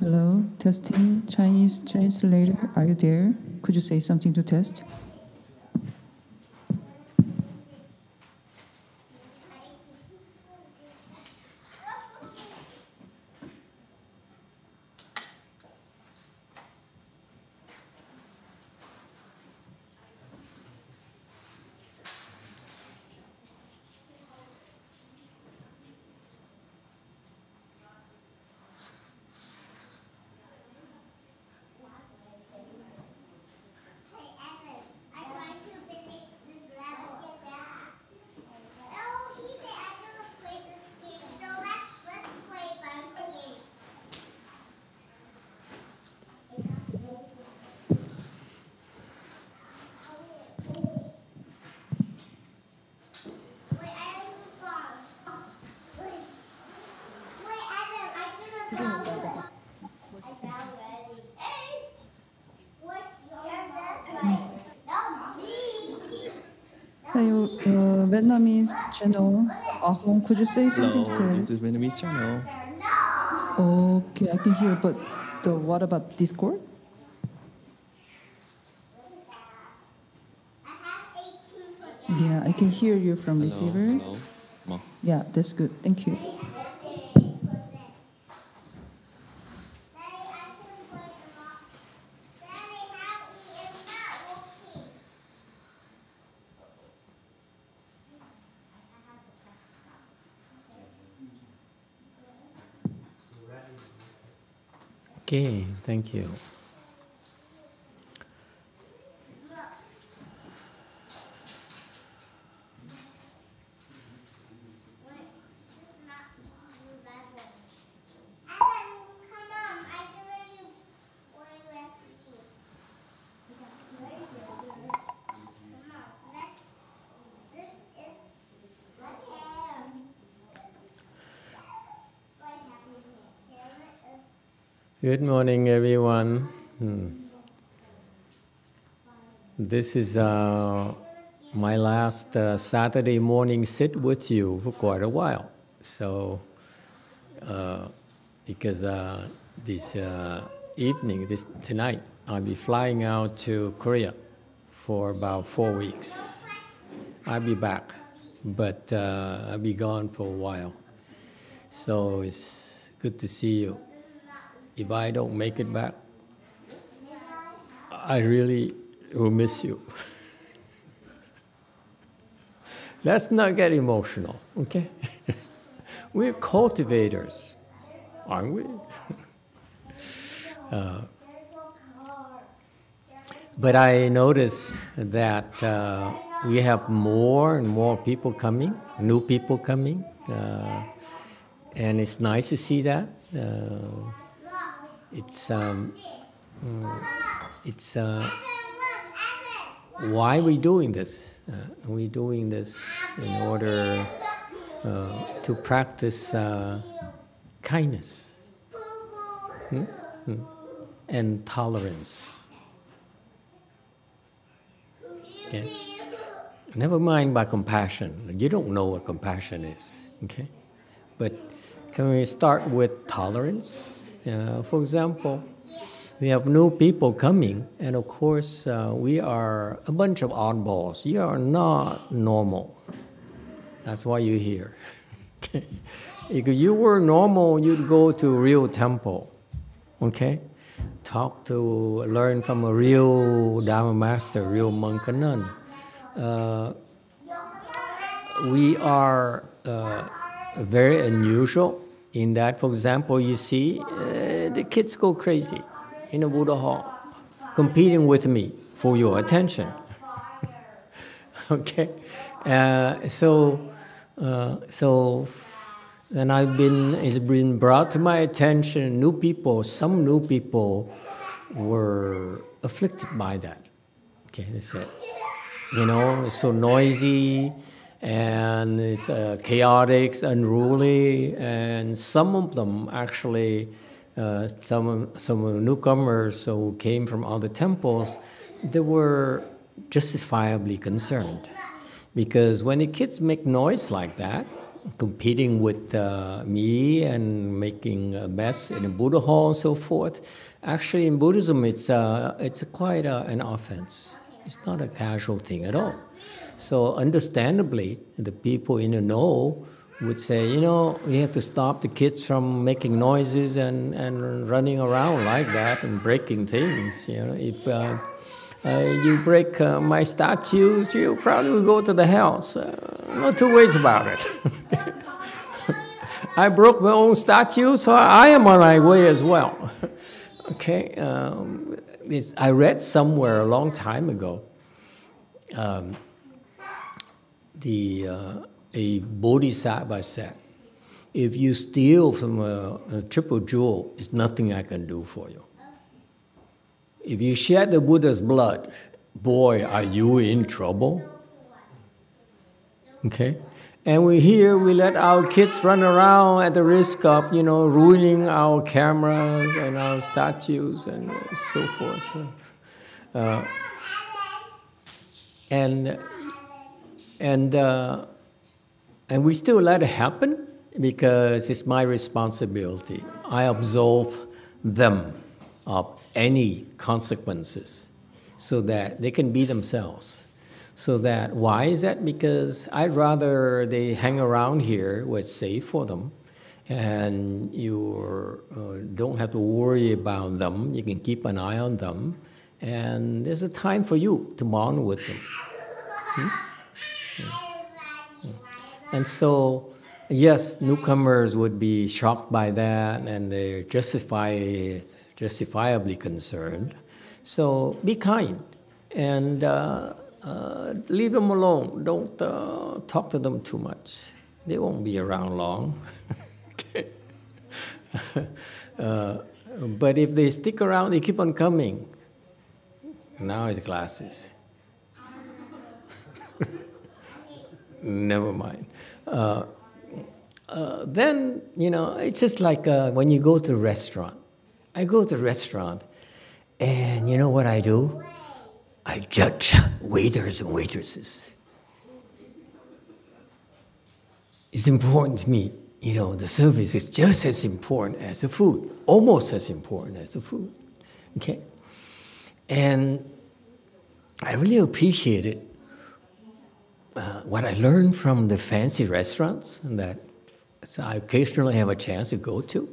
Hello, testing, Chinese translator, are you there? Could you say something to test? Vietnamese channel. Ahong, could you say something to this is Vietnamese channel. Okay, I can hear, but what about Discord? Yeah, I can hear you from receiver. Hello. Yeah, that's good. Thank you. Okay, thank you. Good morning, everyone. This is my last Saturday morning sit with you for quite a while. So, because this evening, tonight, I'll be flying out to Korea for about 4 weeks. I'll be back, but I'll be gone for a while. So it's good to see you. If I don't make it back, I really will miss you. Let's not get emotional, okay? We're cultivators, aren't we? But I notice that we have more and more people coming, new people coming, and it's nice to see that. It's why we're doing this. We're doing this in order to practice kindness and tolerance. Okay? Never mind by compassion. You don't know what compassion is. Okay? But can we start with tolerance? For example, we have new people coming, and of course, we are a bunch of oddballs. You are not normal. That's why you're here. If you were normal, you'd go to a real temple, okay? Learn from a real Dharma master, real monk or nun. We are very unusual. In that, for example, you see the kids go crazy in a Buddha hall, competing with me for your attention. Okay, so then it's been brought to my attention. Some new people were afflicted by that. Okay, they said, it's so noisy. And it's chaotic, unruly, and some of them actually, some of the newcomers who came from other temples, they were justifiably concerned. Because when the kids make noise like that, competing with me and making a mess in the Buddha hall and so forth. Actually, in Buddhism, it's quite an offense. It's not a casual thing at all. So understandably, the people in the know would say, you know, we have to stop the kids from making noises and running around like that and breaking things. You know, if you break my statues, you probably will go to the hell. No two ways about it. I broke my own statue, so I am on my way as well. Okay, I read somewhere a long time ago, a bodhisattva said, if you steal from a triple jewel, it's nothing I can do for you. If you shed the Buddha's blood, boy, are you in trouble? Okay? And we let our kids run around at the risk of, you know, ruining our cameras and our statues and so forth. And we still let it happen because it's my responsibility. I absolve them of any consequences so that they can be themselves. So that, why is that? Because I'd rather they hang around here where it's safe for them and you don't have to worry about them. You can keep an eye on them. And there's a time for you to bond with them. And so, yes, newcomers would be shocked by that and they're justifiably concerned. So be kind and leave them alone. Don't talk to them too much. They won't be around long. But if they stick around, they keep on coming. Now it's glasses. Never mind. Then, you know, it's just like when you go to a restaurant. I go to a restaurant, and you know what I do? I judge waiters and waitresses. It's important to me. You know, the service is just as important as the food, almost as important as the food. Okay? And I really appreciate it. What I learned from the fancy restaurants and that I occasionally have a chance to go to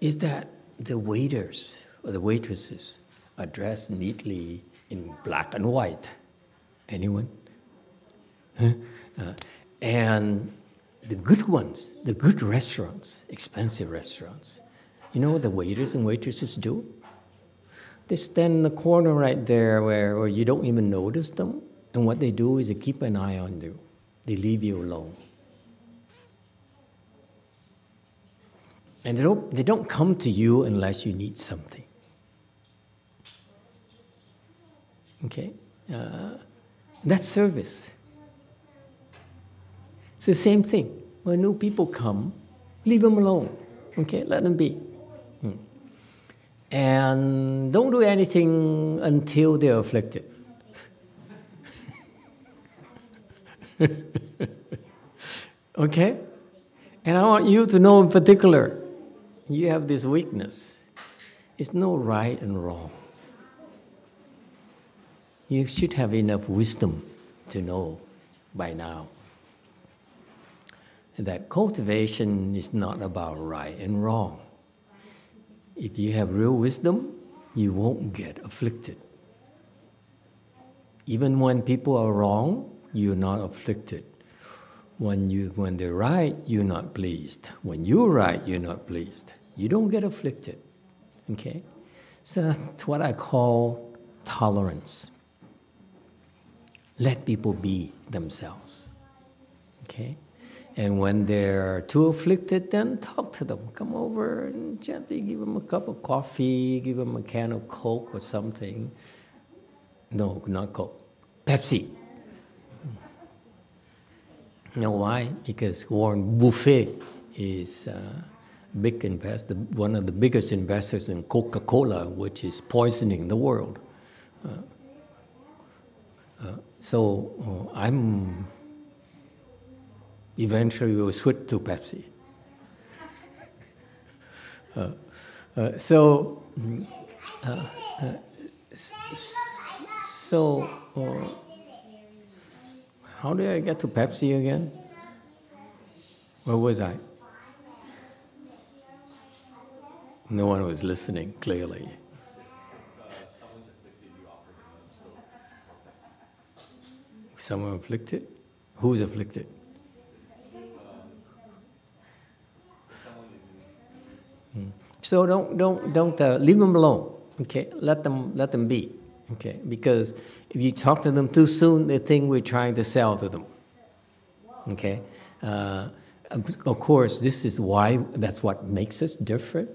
is that the waiters or the waitresses are dressed neatly in black and white. Anyone? Huh? And the good ones, the good restaurants, expensive restaurants, you know what the waiters and waitresses do? They stand in the corner right there where you don't even notice them. And what they do is they keep an eye on you. They leave you alone. And they don't come to you unless you need something. Okay? That's service. It's the same thing. When new people come, leave them alone. Okay? Let them be. And don't do anything until they're afflicted. Okay? And I want you to know in particular, you have this weakness. It's no right and wrong. You should have enough wisdom to know by now that cultivation is not about right and wrong. If you have real wisdom, you won't get afflicted. Even when people are wrong, you're not afflicted. When they're right, you're not pleased. When you're right, you're not pleased. You don't get afflicted. Okay? So that's what I call tolerance. Let people be themselves. Okay? And when they're too afflicted, then talk to them. Come over and gently give them a cup of coffee, give them a can of Coke or something. No, not Coke. Pepsi. You know why? Because Warren Buffett is big investor, one of the biggest investors in Coca-Cola, which is poisoning the world. So I'm Eventually, we will switch to Pepsi. How did I get to Pepsi again? Where was I? No one was listening, clearly. Someone afflicted? Who's afflicted? So don't leave them alone. Okay, let them be. Okay, because if you talk to them too soon, they think we're trying to sell to them. Okay, of course this is why that's what makes us different,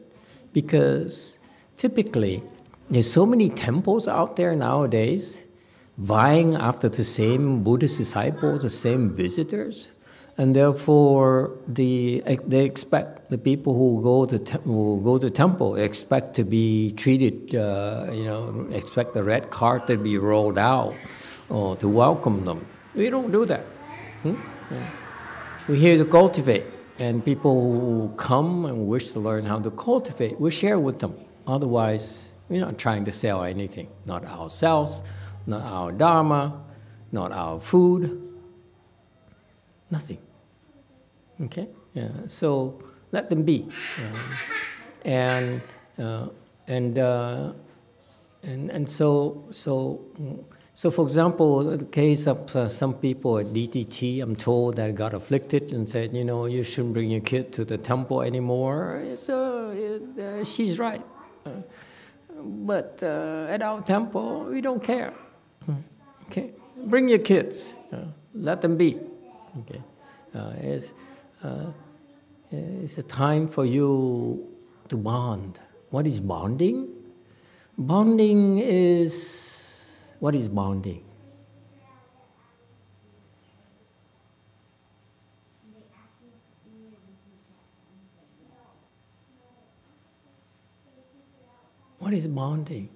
because typically there's so many temples out there nowadays, vying after the same Buddhist disciples, the same visitors. And therefore, they expect the people who go to temple expect to be treated, expect the red carpet to be rolled out or to welcome them. We don't do that. We're here to cultivate, and people who come and wish to learn how to cultivate, we share with them. Otherwise, we're not trying to sell anything, not ourselves, not our Dharma, not our food, nothing. Okay, yeah. So let them be, and so for example, the case of some people at DTT, I'm told, that got afflicted and said, you know, you shouldn't bring your kid to the temple anymore. She's right, but at our temple we don't care. Okay, bring your kids, let them be. Okay, it's a time for you to bond. What is bonding? Bonding is, what is bonding? What is bonding?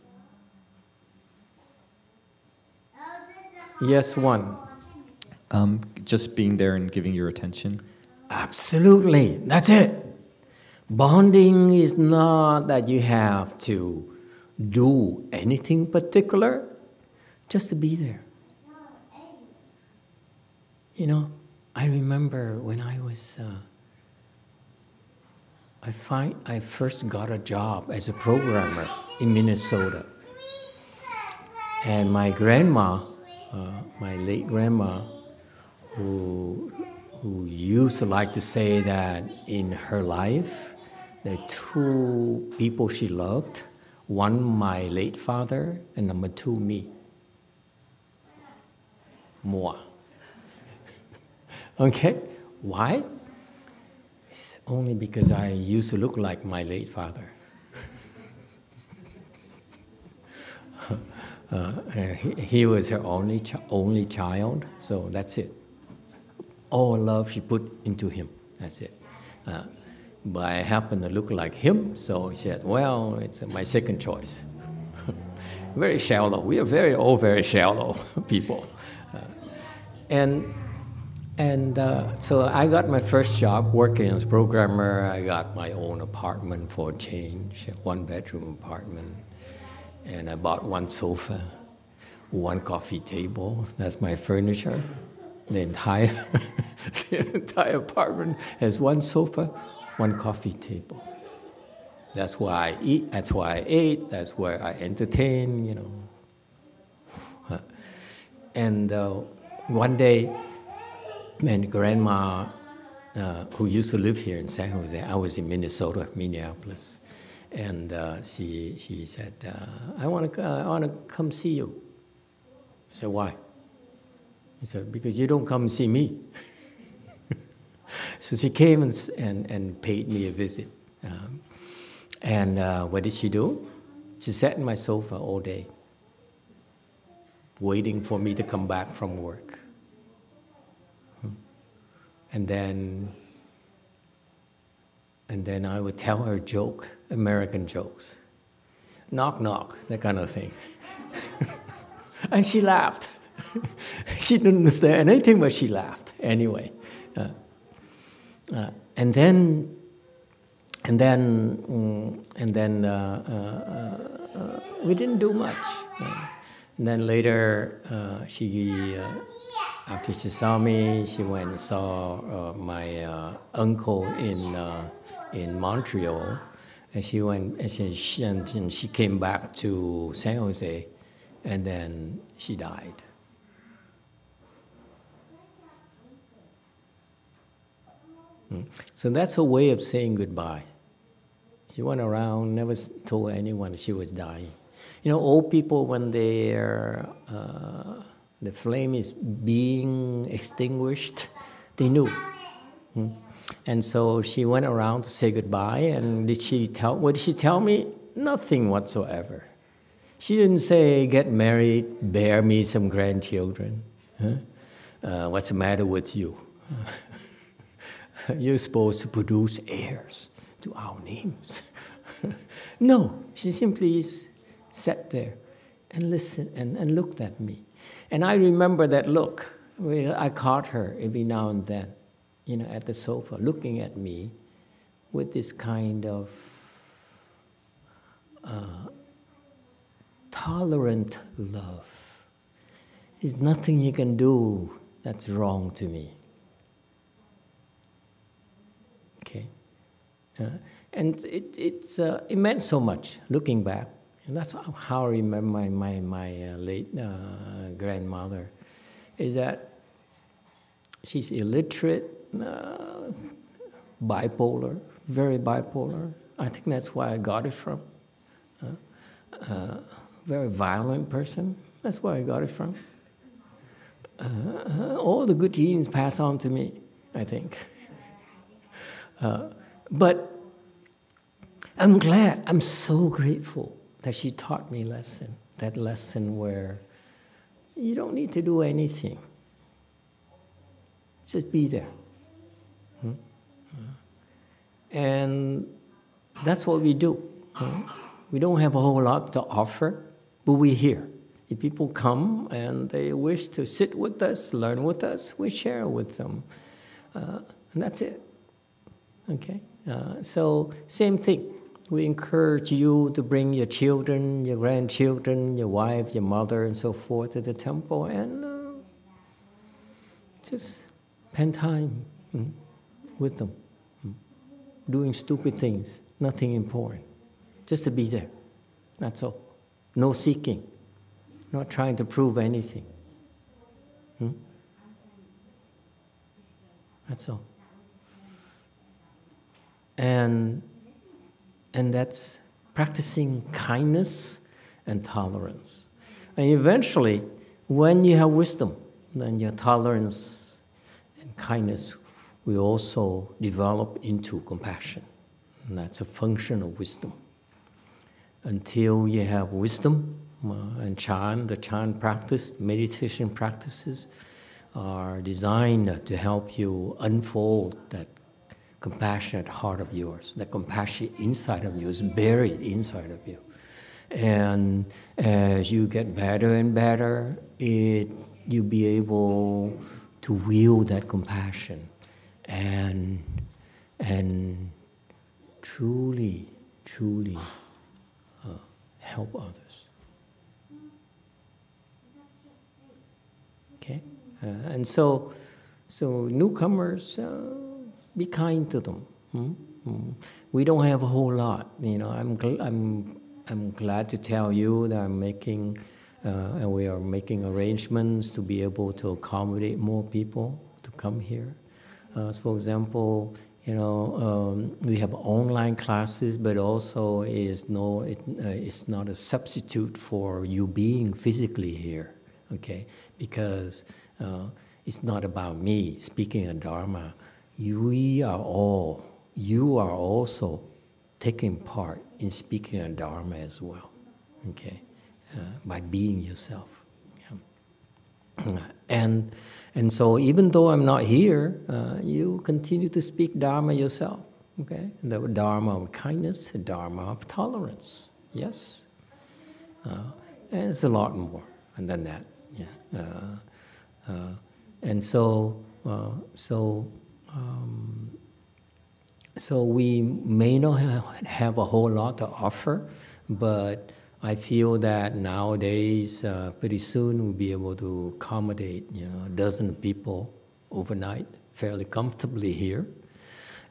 Yes, one. Just being there and giving your attention? Absolutely. That's it. Bonding is not that you have to do anything particular, just to be there. You know, I remember when I was... I first got a job as a programmer in Minnesota. And my grandma, my late grandma, who used to like to say that in her life, the two people she loved, one my late father, and number two me. Moi. Okay, why? It's only because I used to look like my late father. He was her only child, so that's it. All love she put into him. That's it. But I happen to look like him, so he said, well, it's my second choice. Very shallow. We are very shallow people. So I got my first job working as a programmer. I got my own apartment for a change, a one-bedroom apartment. And I bought one sofa, one coffee table. That's my furniture. The entire apartment has one sofa, one coffee table. That's where I eat, that's where I ate, that's where I entertain, you know. And one day, when Grandma, who used to live here in San Jose, I was in Minnesota, Minneapolis, and she said, I want to come see you. I said, why? He said, because you don't come see me. So she came and paid me a visit. What did she do? She sat in my sofa all day, waiting for me to come back from work. And then I would tell her joke, American jokes. Knock, knock, that kind of thing. And she laughed. She didn't understand anything, but she laughed anyway. We didn't do much. And then later, after she saw me, she went and saw my uncle in Montreal, and she went and she came back to San Jose, and then she died. So that's her way of saying goodbye. She went around, never told anyone she was dying. You know, old people, when their the flame is being extinguished, they knew. And so she went around to say goodbye. And did she tell? What did she tell me? Nothing whatsoever. She didn't say, "Get married, bear me some grandchildren. Huh? What's the matter with you? You're supposed to produce heirs to our names." No, she simply sat there and listened and looked at me. And I remember that look. I caught her every now and then, you know, at the sofa, looking at me with this kind of tolerant love. There's nothing you can do that's wrong to me. Okay? And it meant so much, looking back. And that's how I remember my late grandmother, is that she's illiterate, bipolar, very bipolar. I think that's where I got it from. Very violent person. That's where I got it from. All the good genes pass on to me, I think. But I'm glad. I'm so grateful that she taught me lesson, that lesson where you don't need to do anything. Just be there. And that's what we do. We don't have a whole lot to offer, but we're here. If people come and they wish to sit with us, learn with us, we share with them. And that's it. Okay? So same thing. We encourage you to bring your children, your grandchildren, your wife, your mother, and so forth to the temple, and just spend time with them, doing stupid things, nothing important, just to be there. That's all. No seeking, not trying to prove anything. That's all. And that's practicing kindness and tolerance. And eventually, when you have wisdom, then your tolerance and kindness will also develop into compassion. And that's a function of wisdom. Until you have wisdom, and Chan, the Chan practice, meditation practices, are designed to help you unfold that compassionate heart of yours, that compassion inside of you is buried inside of you. And as you get better and better, you'll be able to wield that compassion and truly, truly help others. Okay? And so newcomers, be kind to them. We don't have a whole lot, you know. I'm glad to tell you that I'm making, and we are making arrangements to be able to accommodate more people to come here. For example, you know, we have online classes, but also it's not a substitute for you being physically here. Okay, because it's not about me speaking a Dharma. You are also taking part in speaking a Dharma as well, okay, by being yourself. Yeah. And so even though I'm not here, you continue to speak Dharma yourself, okay? The Dharma of kindness, the Dharma of tolerance, yes? And it's a lot more than that, yeah. And so So we may not have a whole lot to offer, but I feel that nowadays, pretty soon we'll be able to accommodate, a dozen of people overnight fairly comfortably here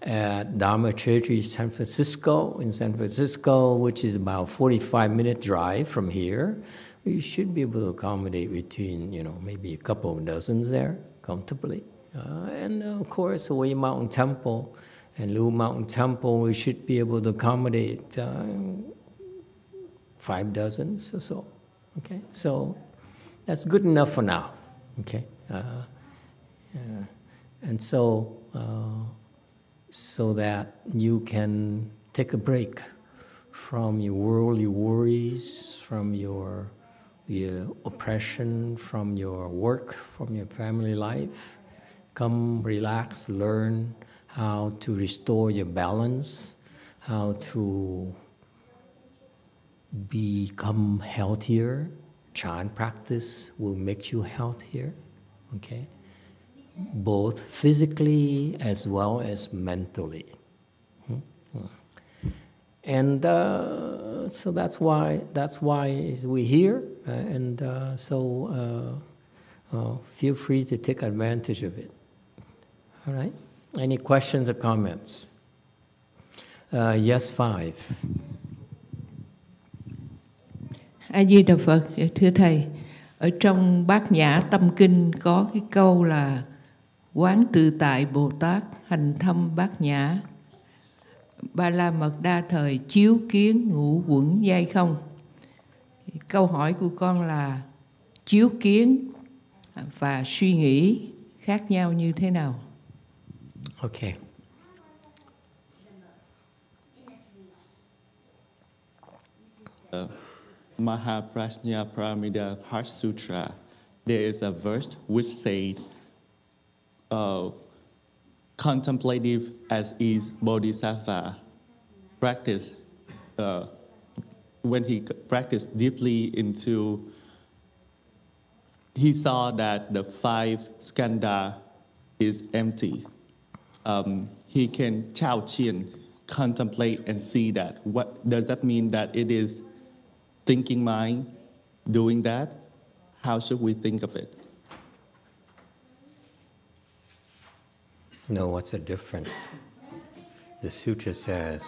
at Dharma Church in San Francisco. In San Francisco, which is about 45-minute drive from here, we should be able to accommodate between, maybe a couple of dozens there comfortably. And of course, Wei Mountain Temple and Lu Mountain Temple, we should be able to accommodate 5 dozens or so. Okay, so that's good enough for now. Okay, and so so that you can take a break from your worldly worries, from your oppression, from your work, from your family life. Come, relax, learn how to restore your balance, how to become healthier. Chan practice will make you healthier, okay? Both physically as well as mentally. And so that's why we're here. Feel free to take advantage of it. All right? Any questions or comments? Yes, 5. A Di Đà Phật, thưa thầy, ở trong Bát Nhã Tâm Kinh có cái câu là quán tự tại Bồ Tát hành thâm Bát Nhã, Ba La Mật Đa thời chiếu kiến ngũ uẩn giai không. Câu hỏi của con là chiếu kiến và suy nghĩ khác nhau như thế nào? Okay. Mahaprajna Paramita Heart Sutra, there is a verse which says, contemplative as is Bodhisattva, practice, when he practiced deeply into, he saw that the 5 skanda is empty. He can chao chien, contemplate and see that. What does that mean? That it is thinking mind doing that? How should we think of it? No, what's the difference? The sutra says,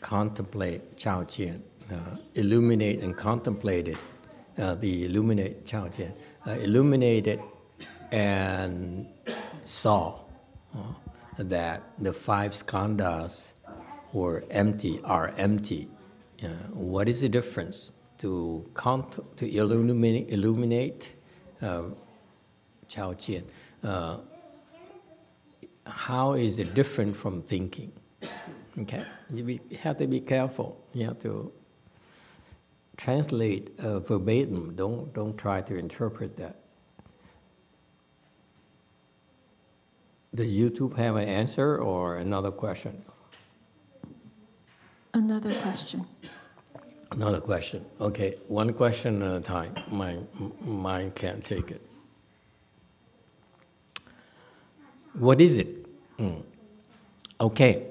contemplate chao chien, illuminate and contemplate it, illuminate chao chien, illuminate it and saw that the 5 skandhas are empty. What is the difference to illuminate chao chien? How is it different from thinking? Okay, you have to be careful. You have to translate verbatim. Don't try to interpret that. Does YouTube have an answer or another question? Another question. Okay, one question at a time. My mind can't take it. What is it? Okay.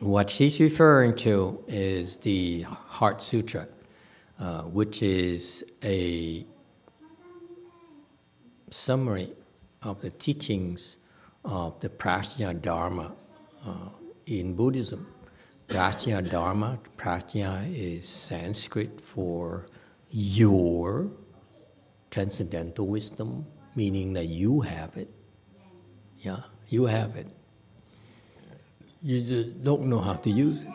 What she's referring to is the Heart Sutra, which is a summary of the teachings of the Prajna Dharma in Buddhism. Prajna Dharma, Prajna is Sanskrit for your transcendental wisdom, meaning that you have it. Yeah, you have it. You just don't know how to use it.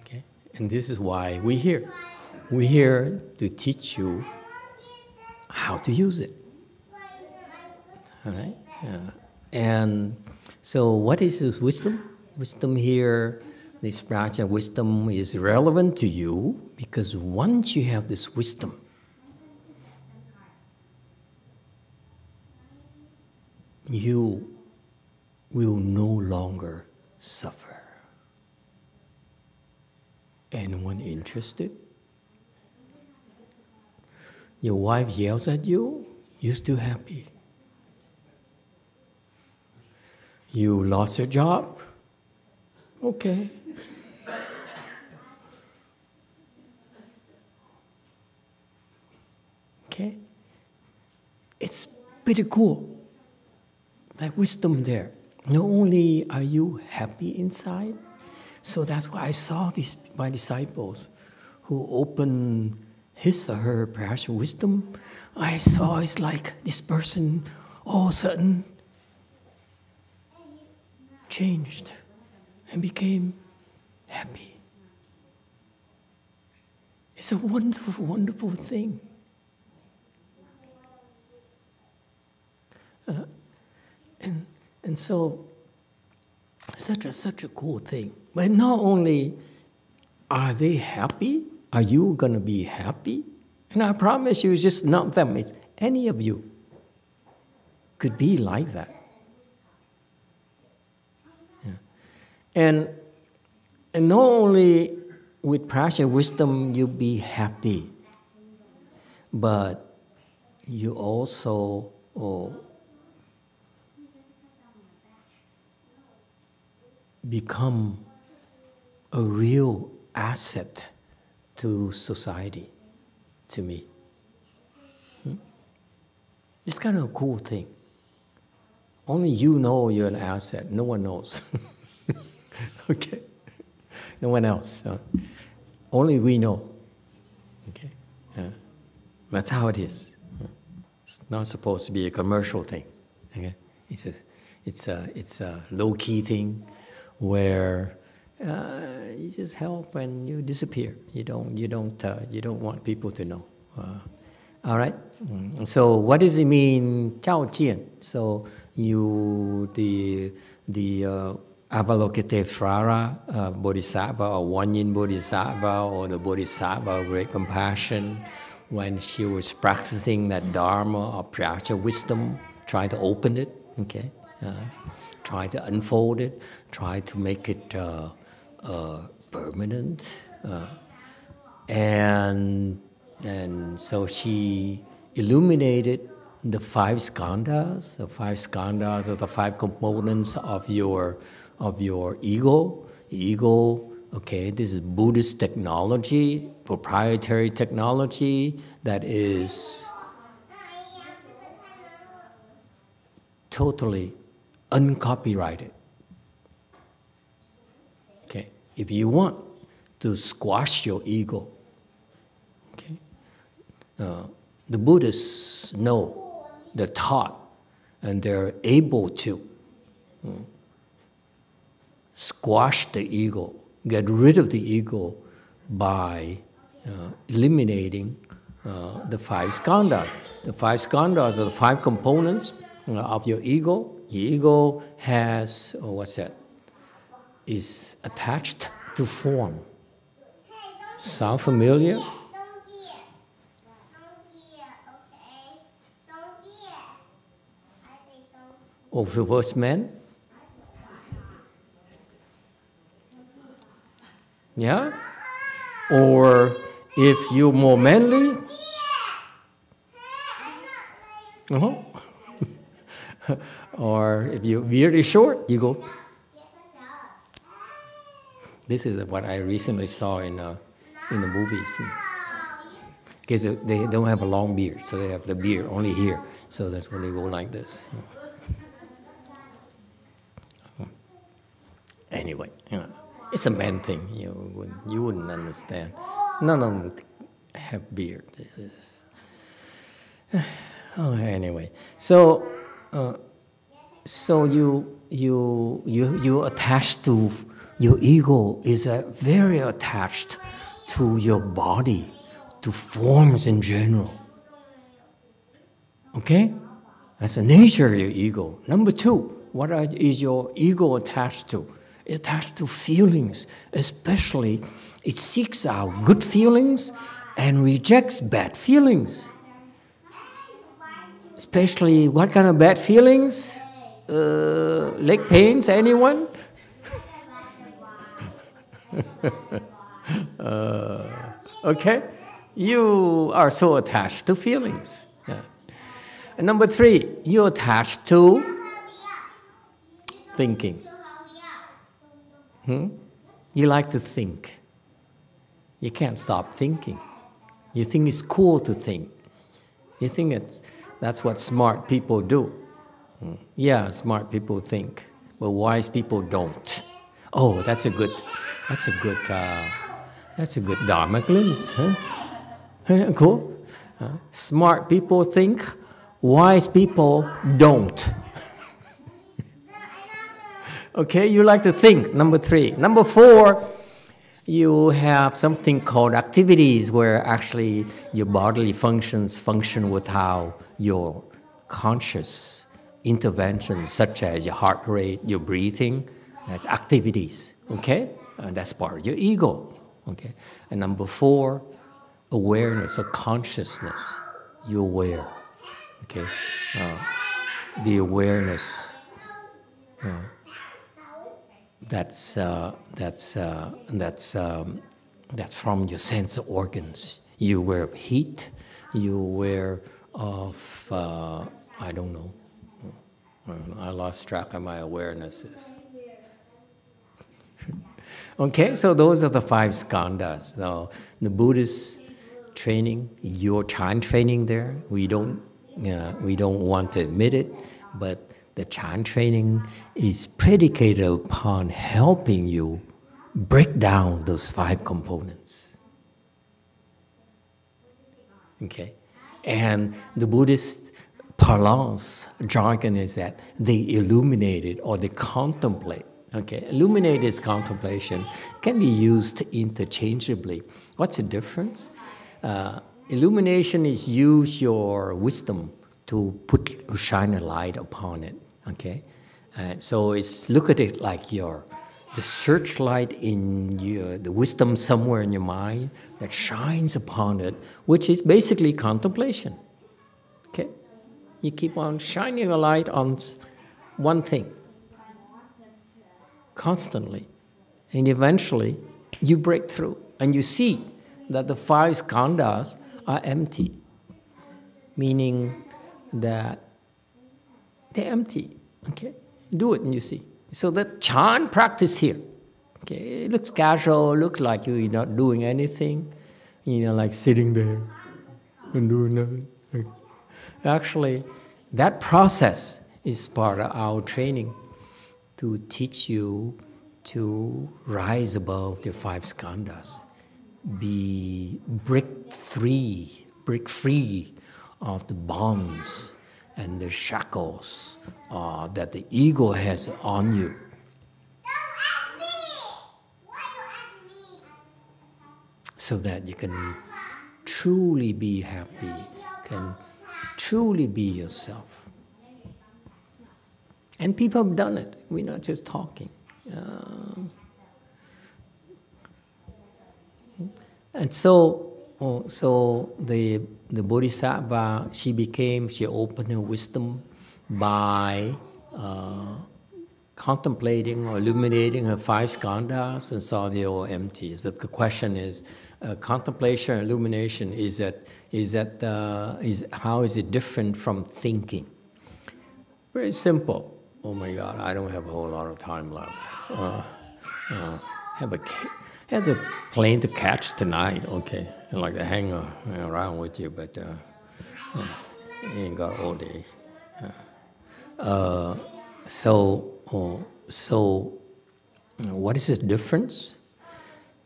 Okay? And this is why we're here. We're here to teach you how to use it. All right? Yeah. And so what is this wisdom? Wisdom here, this prajna wisdom is relevant to you because once you have this wisdom, you will no longer suffer. Anyone interested? Your wife yells at you, you're still happy. You lost your job? Okay. Okay? It's pretty cool. That wisdom there. Not only are you happy inside, so that's why I saw these my disciples who open his or her perhaps wisdom. I saw it's like this person all of a sudden changed and became happy. It's a wonderful, wonderful thing. And so, such a cool thing. But not only are they happy, are you going to be happy? And I promise you, it's just not them, it's any of you could be like that. Yeah. And not only with practice wisdom you'll be happy, but you also become a real asset to society, to me. It's kind of a cool thing. Only you know you're an asset. No one knows. Okay? No one else. Only we know. Okay? That's how it is. It's not supposed to be a commercial thing. Okay? It's a low-key thing, where you just help and you disappear. You don't want people to know. All right. So what does it mean, Chao Jian? So the Avalokiteshvara Bodhisattva or Guanyin Bodhisattva or the Bodhisattva of Great Compassion, when she was practicing that Dharma or Prajna wisdom, try to open it. Okay. Try to unfold it, try to make it permanent. And so she illuminated the five skandhas. The five skandhas are the five components of your ego. Ego, okay, this is Buddhist technology, proprietary technology that is totally uncopyrighted. Okay, if you want to squash your ego, okay, the Buddhists know, they're taught, and they're able to squash the ego, get rid of the ego by eliminating the five skandhas. The five skandhas are the five components of your ego. The ego has, is attached to form. Sound familiar? Or reverse man? Yeah? Or if you're more manly? Uh-huh. Or if you're very short, you go. This is what I recently saw in the movies. Because they don't have a long beard, so they have the beard only here. So that's when they go like this. Anyway, it's a man thing. You wouldn't understand. None of them have beards. Oh, anyway, so. So you attached to your ego is very attached to your body, to forms in general. Okay, that's the nature of your ego. Number two, is your ego attached to? It's attached to feelings, especially it seeks out good feelings and rejects bad feelings. Especially what kind of bad feelings? Leg pains, anyone? Okay, you are so attached to feelings. Yeah. And number three, you're attached to thinking. You like to think. You can't stop thinking. You think it's cool to think. You think that's what smart people do. Yeah, smart people think, but wise people don't. Oh, that's a good Dharma glimpse, huh? Isn't that cool? Smart people think, wise people don't. Okay, you like to think, number three. Number four, you have something called activities where actually your bodily functions function with how your conscious interventions, such as your heart rate, your breathing, that's activities, okay? And that's part of your ego, okay? And number four, awareness or consciousness. You're aware, okay? The awareness, that's from your sense organs. You're aware of heat, you're aware of, I don't know, I lost track of my awarenesses. Okay, so those are the five skandhas. So the Buddhist training, your Chan training there, we don't want to admit it, but the Chan training is predicated upon helping you break down those five components. Okay, and the Buddhist parlance, jargon is that they illuminate it or they contemplate. Okay, illuminate is contemplation. Can be used interchangeably. What's the difference? Illumination is use your wisdom to shine a light upon it. Okay, so it's look at it like the searchlight in the wisdom somewhere in your mind that shines upon it, which is basically contemplation. Okay. You keep on shining a light on one thing constantly. And eventually, you break through. And you see that the five skandhas are empty, meaning that they're empty. Okay, do it and you see. So the Chan practice here, okay, it looks casual, looks like you're not doing anything, like sitting there and doing nothing. Actually, that process is part of our training to teach you to rise above the five skandhas, break free of the bonds and the shackles that the ego has on you. Don't ask me. Why do you ask me? So that you can truly be happy, can truly be yourself. And people have done it. We're not just talking. And so, the Bodhisattva, she opened her wisdom by contemplating or illuminating her five skandhas and saw they all empty. So the question is, contemplation and illumination, how is it different from thinking? Very simple. Oh my God, I don't have a whole lot of time left. Have a plane to catch tonight, okay? I'd like to hang around with you, but you ain't got all day. So what is the difference?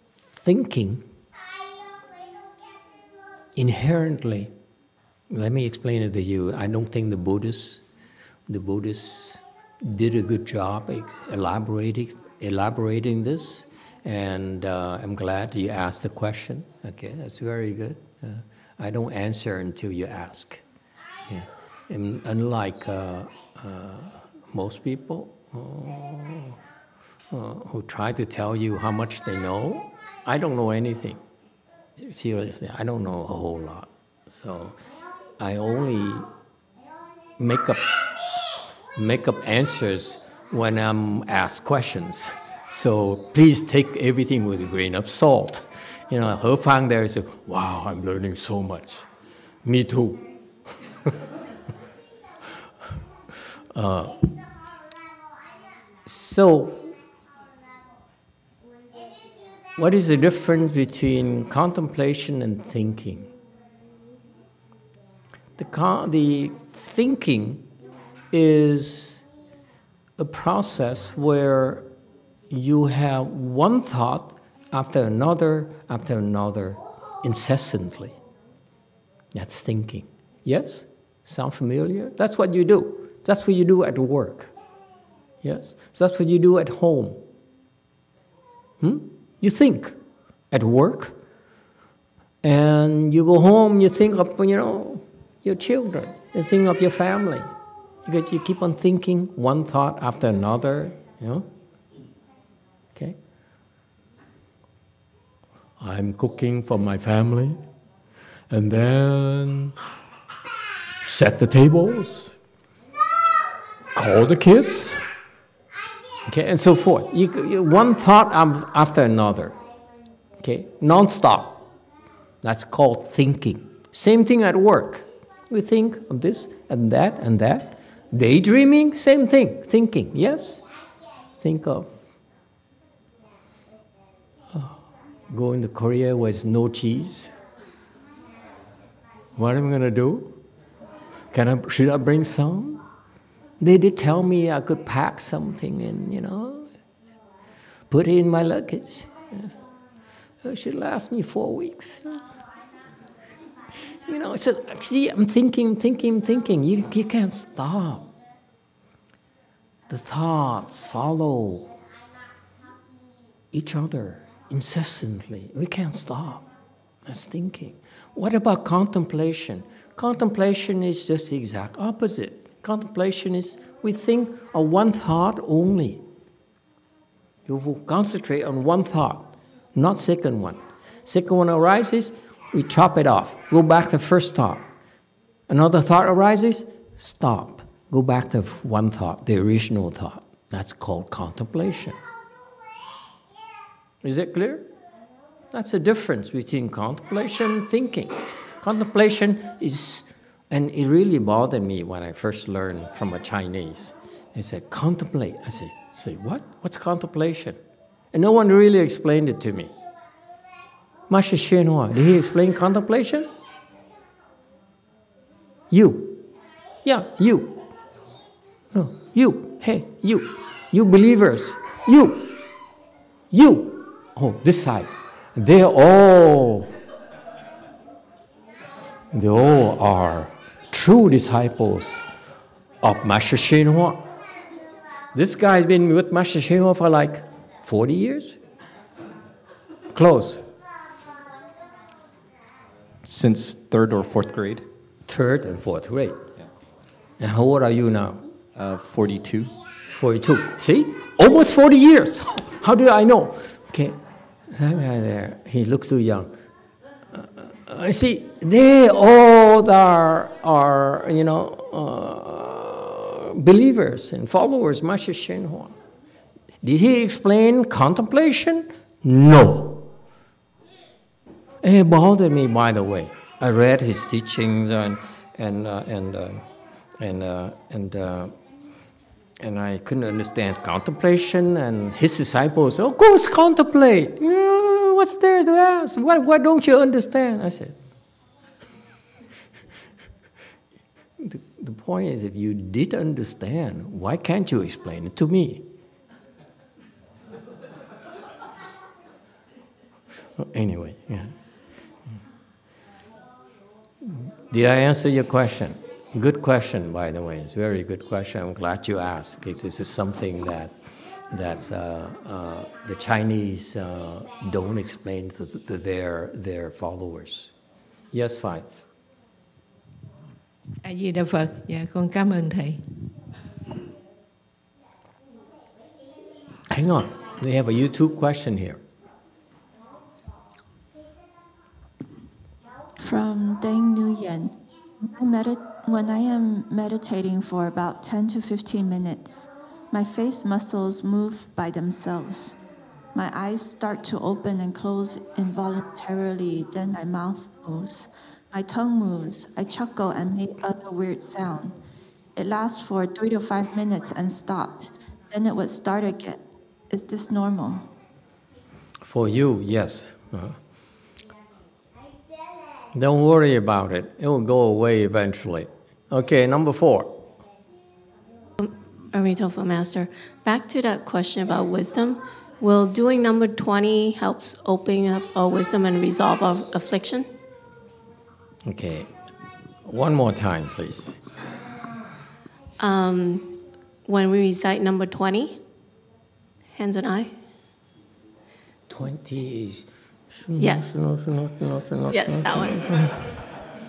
Thinking inherently, let me explain it to you. I don't think the Buddhists did a good job elaborating this, and I'm glad you asked the question. Okay, that's very good. I don't answer until you ask. Yeah. And unlike most people who try to tell you how much they know, I don't know anything. Seriously, I don't know a whole lot. So I only make up answers when I'm asked questions. So please take everything with a grain of salt. He Fang there said, wow, I'm learning so much. Me too. So, what is the difference between contemplation and thinking? The thinking is a process where you have one thought after another, incessantly. That's thinking. Yes? Sound familiar? That's what you do. That's what you do at work. Yes? So that's what you do at home. You think at work, and you go home, you think of, your children, you think of your family. Because you keep on thinking one thought after another, Okay? I'm cooking for my family, and then set the tables, call the kids, okay, and so forth. One thought after another, okay, non-stop. That's called thinking. Same thing at work. We think of this and that and that. Daydreaming, same thing. Thinking, yes? Think of going to Korea where there's no cheese. What am I going to do? Should I bring some? They did tell me I could pack something and, put it in my luggage. It should last me 4 weeks. So see, I'm thinking. You can't stop. The thoughts follow each other incessantly. We can't stop. That's thinking. What about contemplation? Contemplation is just the exact opposite. Contemplation is we think of one thought only. You will concentrate on one thought, not second one. Second one arises, we chop it off. Go back to first thought. Another thought arises, stop. Go back to one thought, the original thought. That's called contemplation. Is it clear? That's the difference between contemplation and thinking. Contemplation is... And it really bothered me when I first learned from a Chinese. They said, contemplate. I said, say what? What's contemplation? And no one really explained it to me. Master Hsuan Hua, did he explain contemplation? You. Yeah, you. No, you. Hey, you. You believers. You. You. Oh, this side. They all are true disciples of Master Sheng Yen. This guy's been with Master Sheng Yen for like 40 years? Close. Since 3rd or 4th grade. 3rd and 4th grade. Yeah. And how old are you now? 42. 42. See? Almost 40 years. How do I know? Okay. He looks too young. See, they all are believers and followers, Master Hsuan Hua. Did he explain contemplation? No. And it bothered me, by the way. I read his teachings and I couldn't understand contemplation. And his disciples, of course, contemplate. What's there to ask? Why don't you understand? I said, the point is, if you did understand, why can't you explain it to me? Anyway, yeah. Did I answer your question? Good question, by the way. It's a very good question. I'm glad you asked, because this is something that the Chinese don't explain to their followers. Yes, Five. A Di Đà Phật. Dạ, con cảm ơn thầy. Hang on, they have a YouTube question here. From Deng Nguyen. When I am meditating for about 10 to 15 minutes, my face muscles move by themselves. My eyes start to open and close involuntarily, then my mouth moves. My tongue moves. I chuckle and make other weird sound. It lasts for 3 to 5 minutes and stopped. then it would start again. Is this normal? For you, yes. Don't worry about it. It will go away eventually. Okay, number 4. Amitofo Master, back to that question about wisdom. Will doing number 20 helps opening up our wisdom and resolve our affliction? Okay. One more time, please. When we recite number 20, hands and eye. 20 is... Yes. Yes, that one.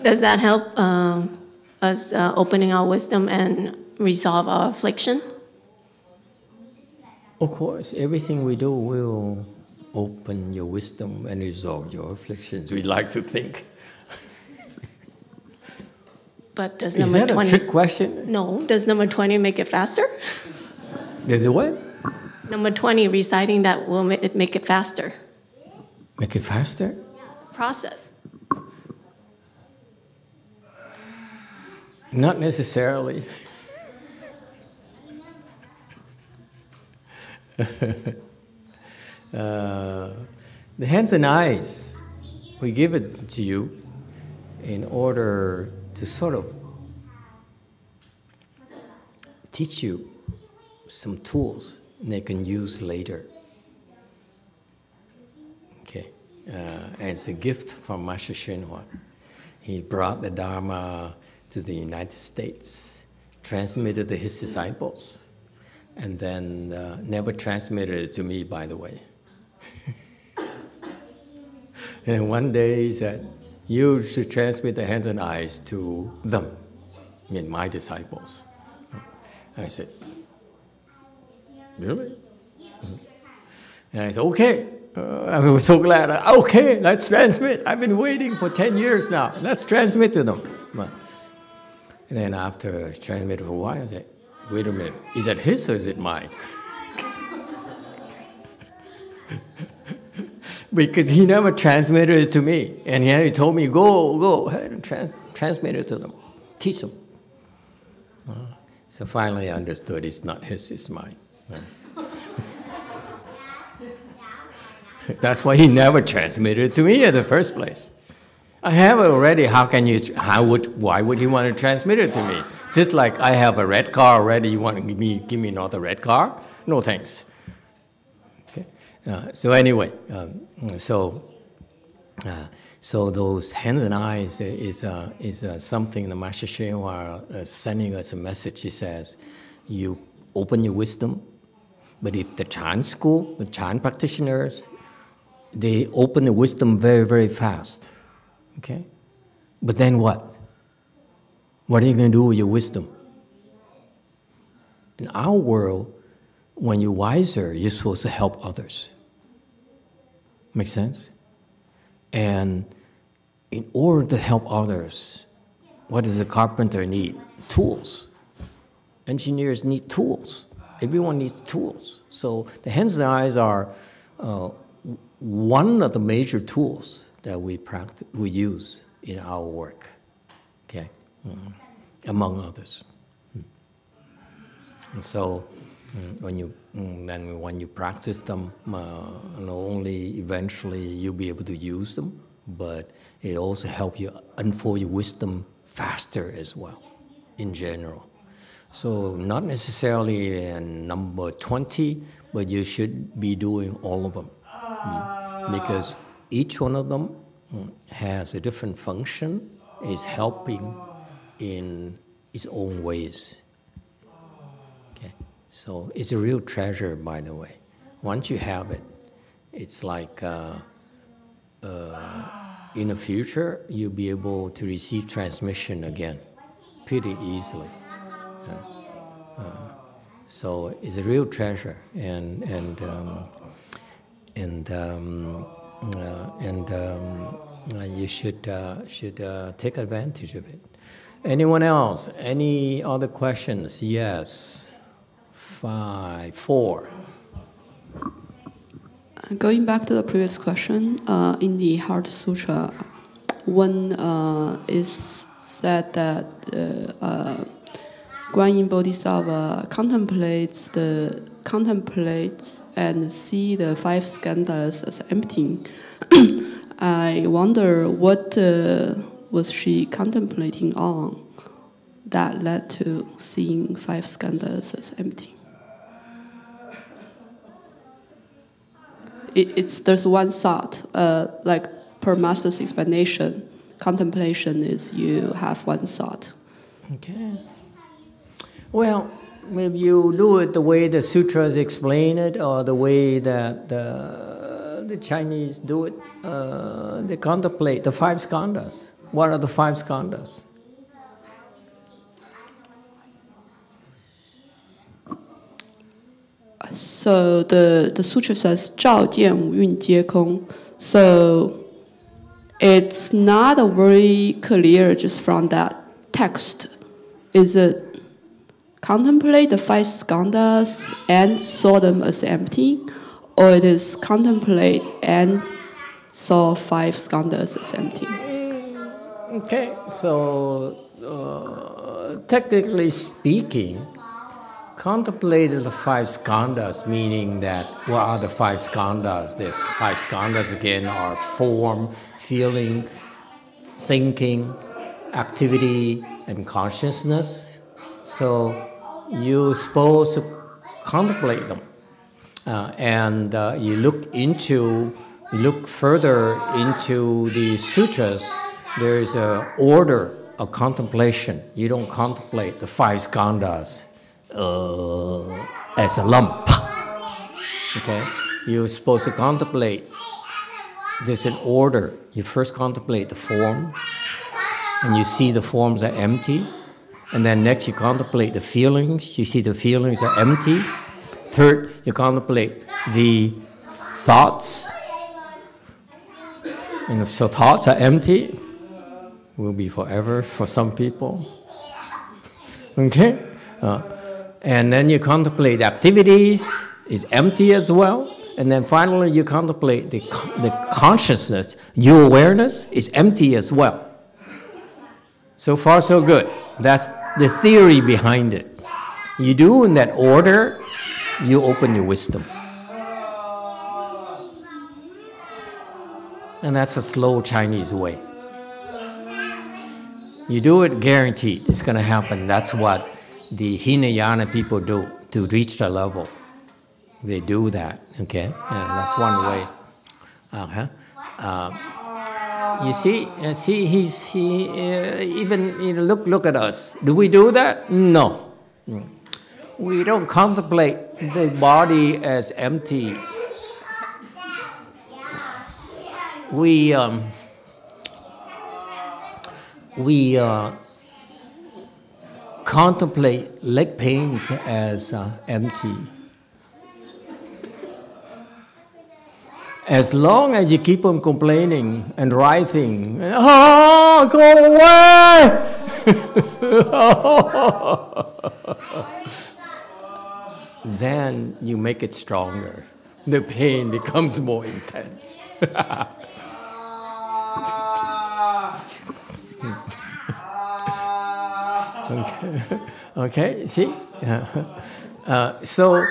Does that help us opening our wisdom and resolve our affliction? Of course, everything we do will open your wisdom and resolve your afflictions, we like to think. But does number 20... Is that a trick question? No. Does number 20 make it faster? Does it what? Number 20, reciting that will make it faster. Make it faster? Process. Not necessarily. The hands and eyes, we give it to you in order to sort of teach you some tools they can use later. Okay, and it's a gift from Master Hsuan Hua. He brought the Dharma to the United States, transmitted to his disciples, and then never transmitted it to me, by the way. And one day he said, you should transmit the hands and eyes to them, I mean my disciples. I said, really? And I said, okay. I was so glad. Okay, let's transmit. I've been waiting for 10 years now. Let's transmit to them. And then after transmitting for a while, I said, wait a minute. Is that his or is it mine? Because he never transmitted it to me. And he told me, go ahead and transmit it to them. Teach them. So finally I understood it's not his, it's mine. That's why he never transmitted it to me in the first place. I have it already. How can you? Why would you want to transmit it to me? Just like I have a red car already. You want to give me another red car? No thanks. Okay. So anyway, so those hands and eyes is something the Master Hsuan Hua is sending us a message. He says, you open your wisdom. But if the Chan school, the Chan practitioners, they open the wisdom very, very fast. Okay? But then what? What are you going to do with your wisdom? In our world, when you're wiser, you're supposed to help others. Make sense? And in order to help others, what does a carpenter need? Tools. Engineers need tools. Everyone needs tools. So the hands and eyes are one of the major tools that we use in our work, okay, among others. And so when you practice them, not only eventually you'll be able to use them, but it also helps you unfold your wisdom faster as well, in general. So not necessarily number 20, but you should be doing all of them. Because each one of them has a different function, is helping in its own ways. Okay. So it's a real treasure, by the way. Once you have it, it's like in the future, you'll be able to receive transmission again pretty easily. So it's a real treasure, and you should take advantage of it. Anyone else? Any other questions? Yes. 5, 4. Going back to the previous question, in the Heart Sutra, when is said that Guanyin Bodhisattva contemplates and see the five skandhas as empty. I wonder what was she contemplating on that led to seeing five skandhas as empty. There's one thought, like per master's explanation, contemplation is you have one thought. Okay. Well, if you do it the way the sutras explain it, or the way that the Chinese do it, they contemplate the five skandhas. What are the five skandhas? So the sutra says, "Zhao jian wu yun jie kong." So it's not a very clear just from that text. Is it contemplate the five skandhas and saw them as empty, or it is contemplate and saw five skandhas as empty? Okay, so technically speaking, contemplated the five skandhas, meaning that what are the five skandhas? There's five skandhas again are form, feeling, thinking, activity, and consciousness. So you're supposed to contemplate them, and you look further into the sutras. There is an order of contemplation. You don't contemplate the five skandhas as a lump. Okay, you're supposed to contemplate this in order. You first contemplate the form, and you see the forms are empty. And then next, you contemplate the feelings. You see the feelings are empty. Third, you contemplate the thoughts. And if so thoughts are empty, will be forever for some people. Okay? And then you contemplate activities, is empty as well. And then finally you contemplate the consciousness, your awareness is empty as well. So far so good. That's the theory behind it. You do in that order, you open your wisdom. And that's a slow Chinese way. You do it guaranteed, it's going to happen. That's what the Hinayana people do to reach the level. They do that, okay? And that's one way. You see, even look at us. Do we do that? No. We don't contemplate the body as empty. We contemplate leg pains as empty. As long as you keep on complaining and writhing, oh, go away! Then you make it stronger. The pain becomes more intense. Okay. Okay, see? So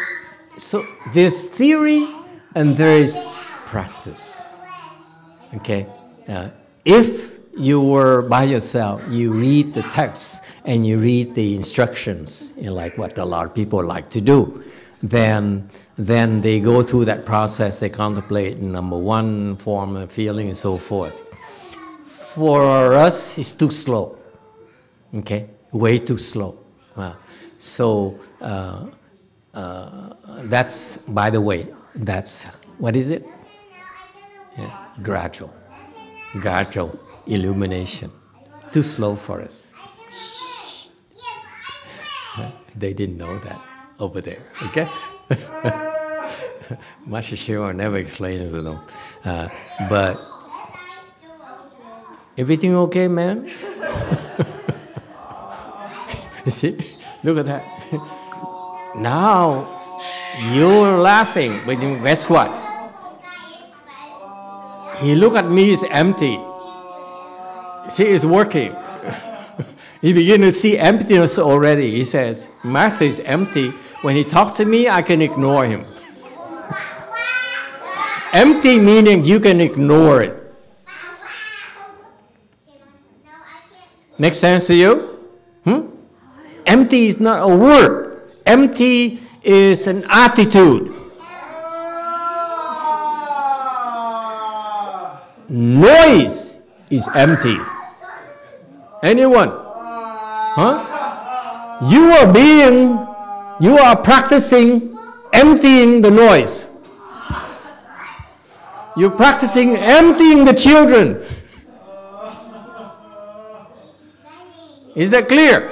there's theory and there is practice. Okay? If you were by yourself, you read the text and you read the instructions, like what a lot of people like to do, then they go through that process, they contemplate number one, form and feeling and so forth. For us, it's too slow. Okay? Way too slow. That's, by the way, that's, what is it? Yeah. Gradual illumination. Too slow for us. They didn't know that over there, okay? Master Sheng never explained it to them. But, everything okay, man? See? Look at that. Now, you're laughing, but guess what? He looked at me, it's empty. See, it's working. He begin to see emptiness already. He says, Master is empty. When he talks to me, I can ignore him. Empty meaning you can ignore it. Make sense to you? Empty is not a word. Empty is an attitude. Noise is empty. Anyone? Huh? You are practicing emptying the noise. You're practicing emptying the children. Is that clear?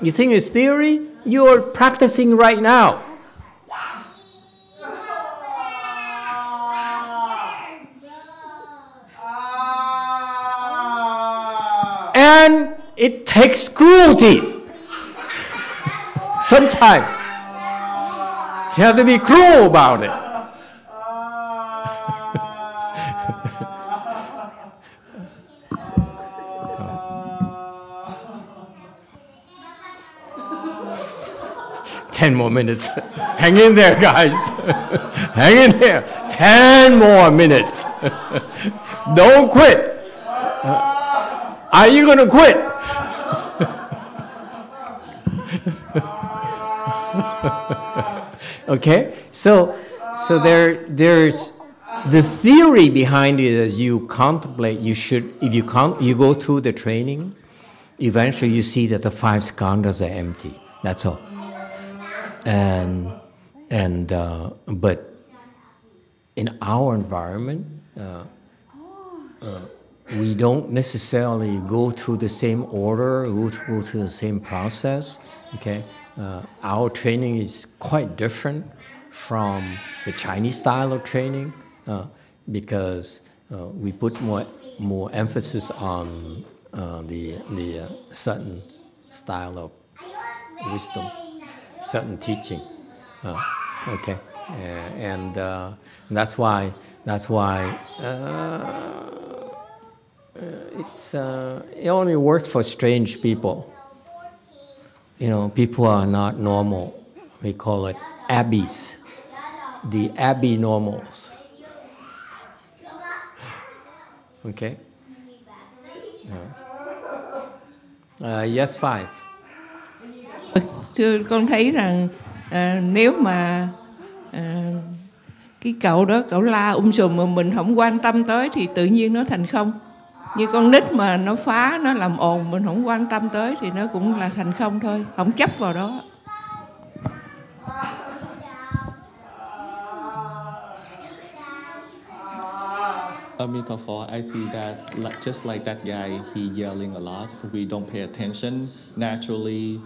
You think it's theory? You're practicing right now. And it takes cruelty. Sometimes you have to be cruel about it. Ten more minutes. Hang in there, guys. Hang in there. 10 more minutes. Don't quit. Are you going to quit? Okay? So there's the theory behind it as you contemplate. You should, if you can't, you go through the training, eventually you see that the 5 skandhas are empty. That's all. But in our environment, we don't necessarily go through the same order, go through the same process. Okay, our training is quite different from the Chinese style of training because we put more emphasis on the certain style of wisdom, certain teaching. Okay, and that's why. It only works for strange people. You know, people are not normal. We call it abbeys, the abnormals. Okay. Yes, five. Thưa con thấy rằng nếu mà cái cậu đó cậu la sùm mà mình không quan tâm tới thì tự nhiên nó thành không. Như con nít mà nó phá, nó làm ồn, mình không quan tâm tới thì nó cũng là thành không thôi, không chấp vào đó. I mean, I see that like, just like that guy, he yelling a lot. If we don't pay attention, naturally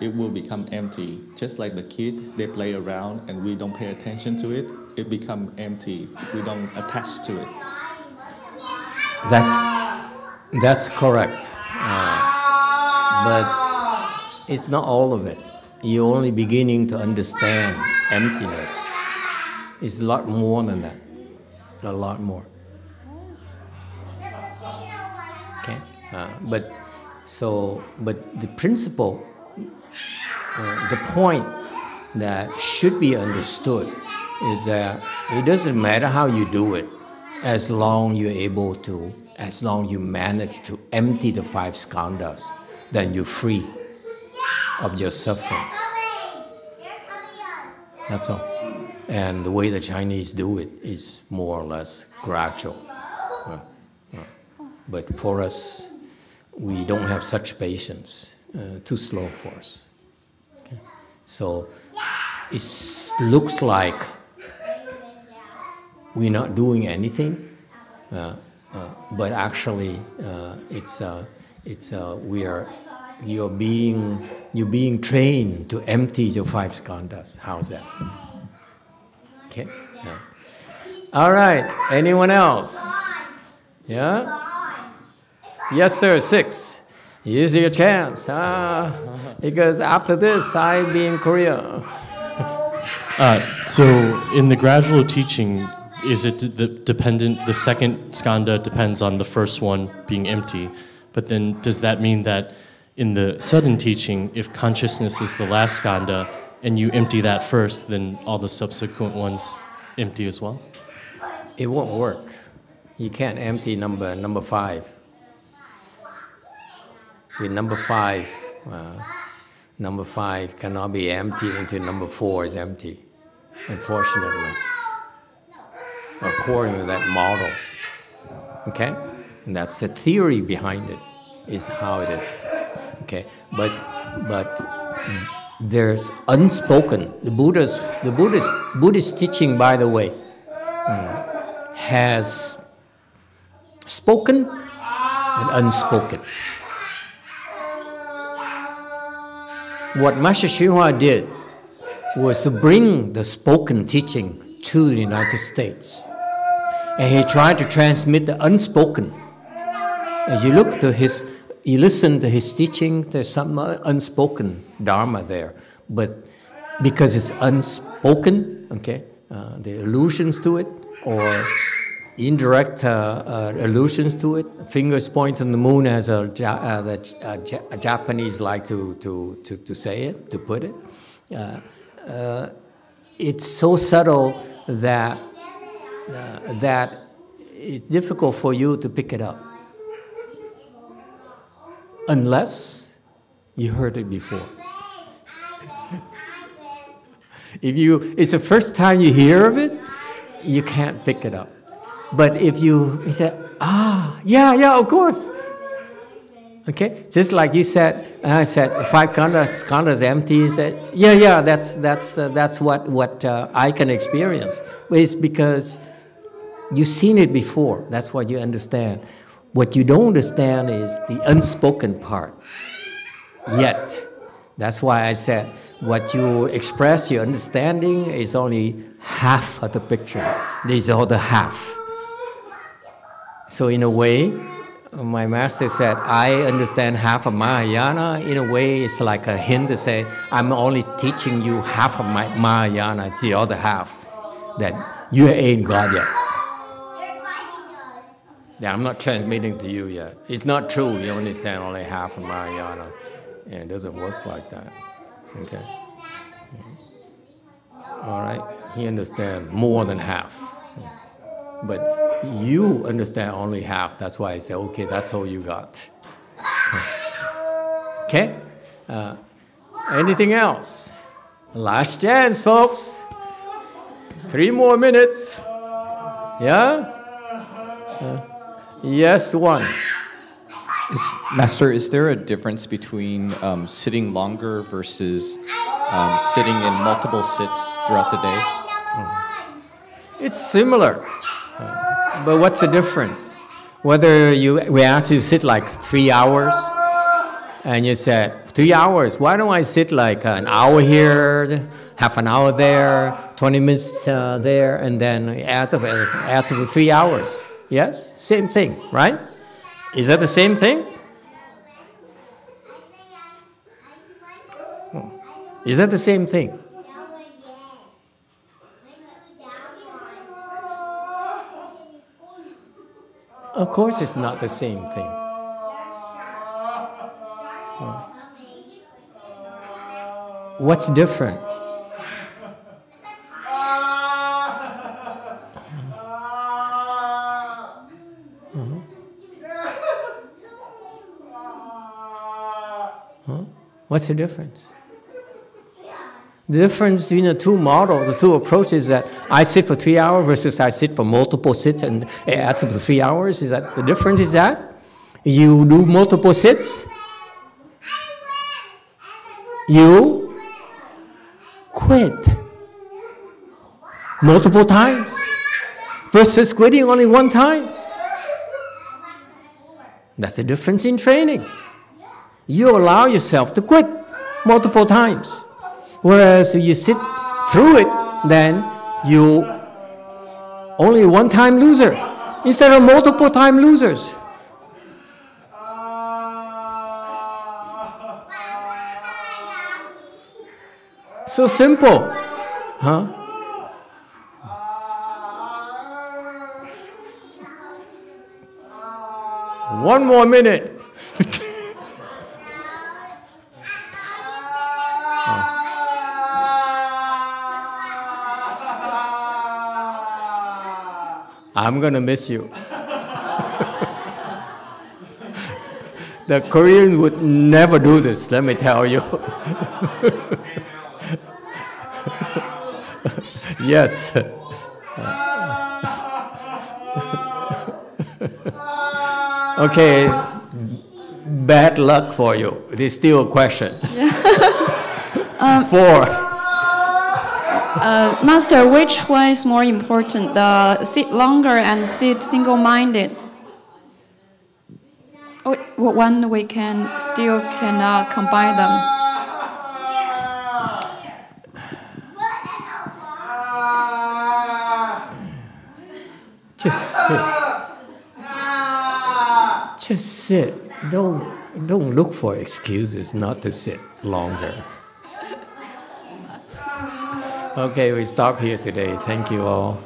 it will become empty. Just like the kid, they play around and we don't pay attention to it, it becomes empty. We don't attach to it. That's correct, but it's not all of it. You're only beginning to understand emptiness. It's a lot more than that, a lot more. Okay, but the principle, the point that should be understood is that it doesn't matter how you do it. As long you're able to, as long you manage to empty the 5 skandhas, then you're free of your suffering. That's all. And the way the Chinese do it is more or less gradual. But for us, we don't have such patience. Too slow for us. Okay. So it looks like we're not doing anything, but actually, you're being trained to empty your 5 skandhas. How's that? Okay. Yeah. All right. Anyone else? Yeah. Yes, sir. 6. Here's your chance. Because after this, I'll be in Korea. So in the gradual teaching. Is it dependent? The second skanda depends on the first one being empty, But then does that mean that in the sudden teaching, if consciousness is the last skanda and you empty that first, then all the subsequent ones empty as well? It won't work. You can't empty number 5. With number 5 cannot be emptied until number 4 is empty, unfortunately, according to that model. Okay? And that's the theory behind it, is how it is. Okay? But there's unspoken. The Buddhist teaching, by the way, has spoken and unspoken. What Master Hsuan Hua did was to bring the spoken teaching to the United States. And he tried to transmit the unspoken. And you listen to his teaching, there's some unspoken Dharma there. But because it's unspoken, okay, the allusions to it, or indirect allusions to it, fingers pointing to the moon, as the Japanese like to say it, to put it. It's so subtle that it's difficult for you to pick it up, unless you heard it before. It's the first time you hear of it, you can't pick it up. But if you say, yeah, of course. Okay? Just like you said, I said, 5 skandhas empty. You said, yeah, that's what I can experience. But it's because you've seen it before. That's what you understand. What you don't understand is the unspoken part. Yet, that's why I said, what you express, your understanding, is only half of the picture. There's the other half. So in a way, my master said, I understand half of Mahayana. In a way, it's like a hint to say, I'm only teaching you half of my Mahayana. It's the other half that you ain't God yet. Yeah, I'm not transmitting to you yet. It's not true. You understand only half of Mahayana. Yeah, it doesn't work like that. Okay. All right. He understands more than half. But you understand only half. That's why I say, okay, that's all you got. Okay? Anything else? Last chance, folks. 3 more minutes. Yeah? Yes, one. Master, is there a difference between sitting longer versus sitting in multiple sits throughout the day? It's similar. But what's the difference? Whether we asked you to sit like 3 hours, and you said, 3 hours, why don't I sit like an hour here, half an hour there, 20 minutes there, and then it adds up to 3 hours. Yes? Same thing, right? Is that the same thing? Is that the same thing? Of course it's not the same thing. What's different? What's the difference? The difference between the two models, the two approaches, is that I sit for 3 hours versus I sit for multiple sits and it adds up to 3 hours. Is that the difference? Is that you do multiple sits, you quit multiple times versus quitting only one time. That's the difference in training. You allow yourself to quit multiple times. Whereas if you sit through it, then you only one-time loser instead of multiple-time losers. So simple, huh? One more minute. I'm gonna miss you. The Korean would never do this, let me tell you. Yes. Okay, bad luck for you. There's still a question. Four. Master, which one is more important, the sit longer and sit single-minded? Oh, one we can still cannot combine them. Just sit. Just sit. Don't look for excuses not to sit longer. Okay, we stop here today. Thank you all.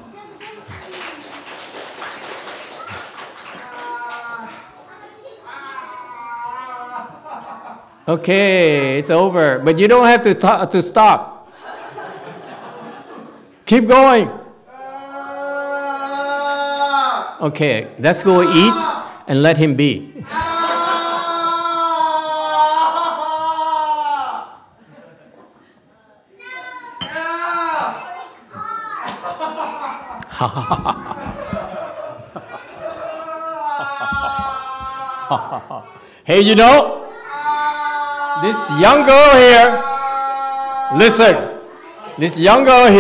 Okay, it's over. But you don't have to stop. Keep going. Okay, let's go eat and let him be. Hey, you know, this young girl here, listen, this young girl here.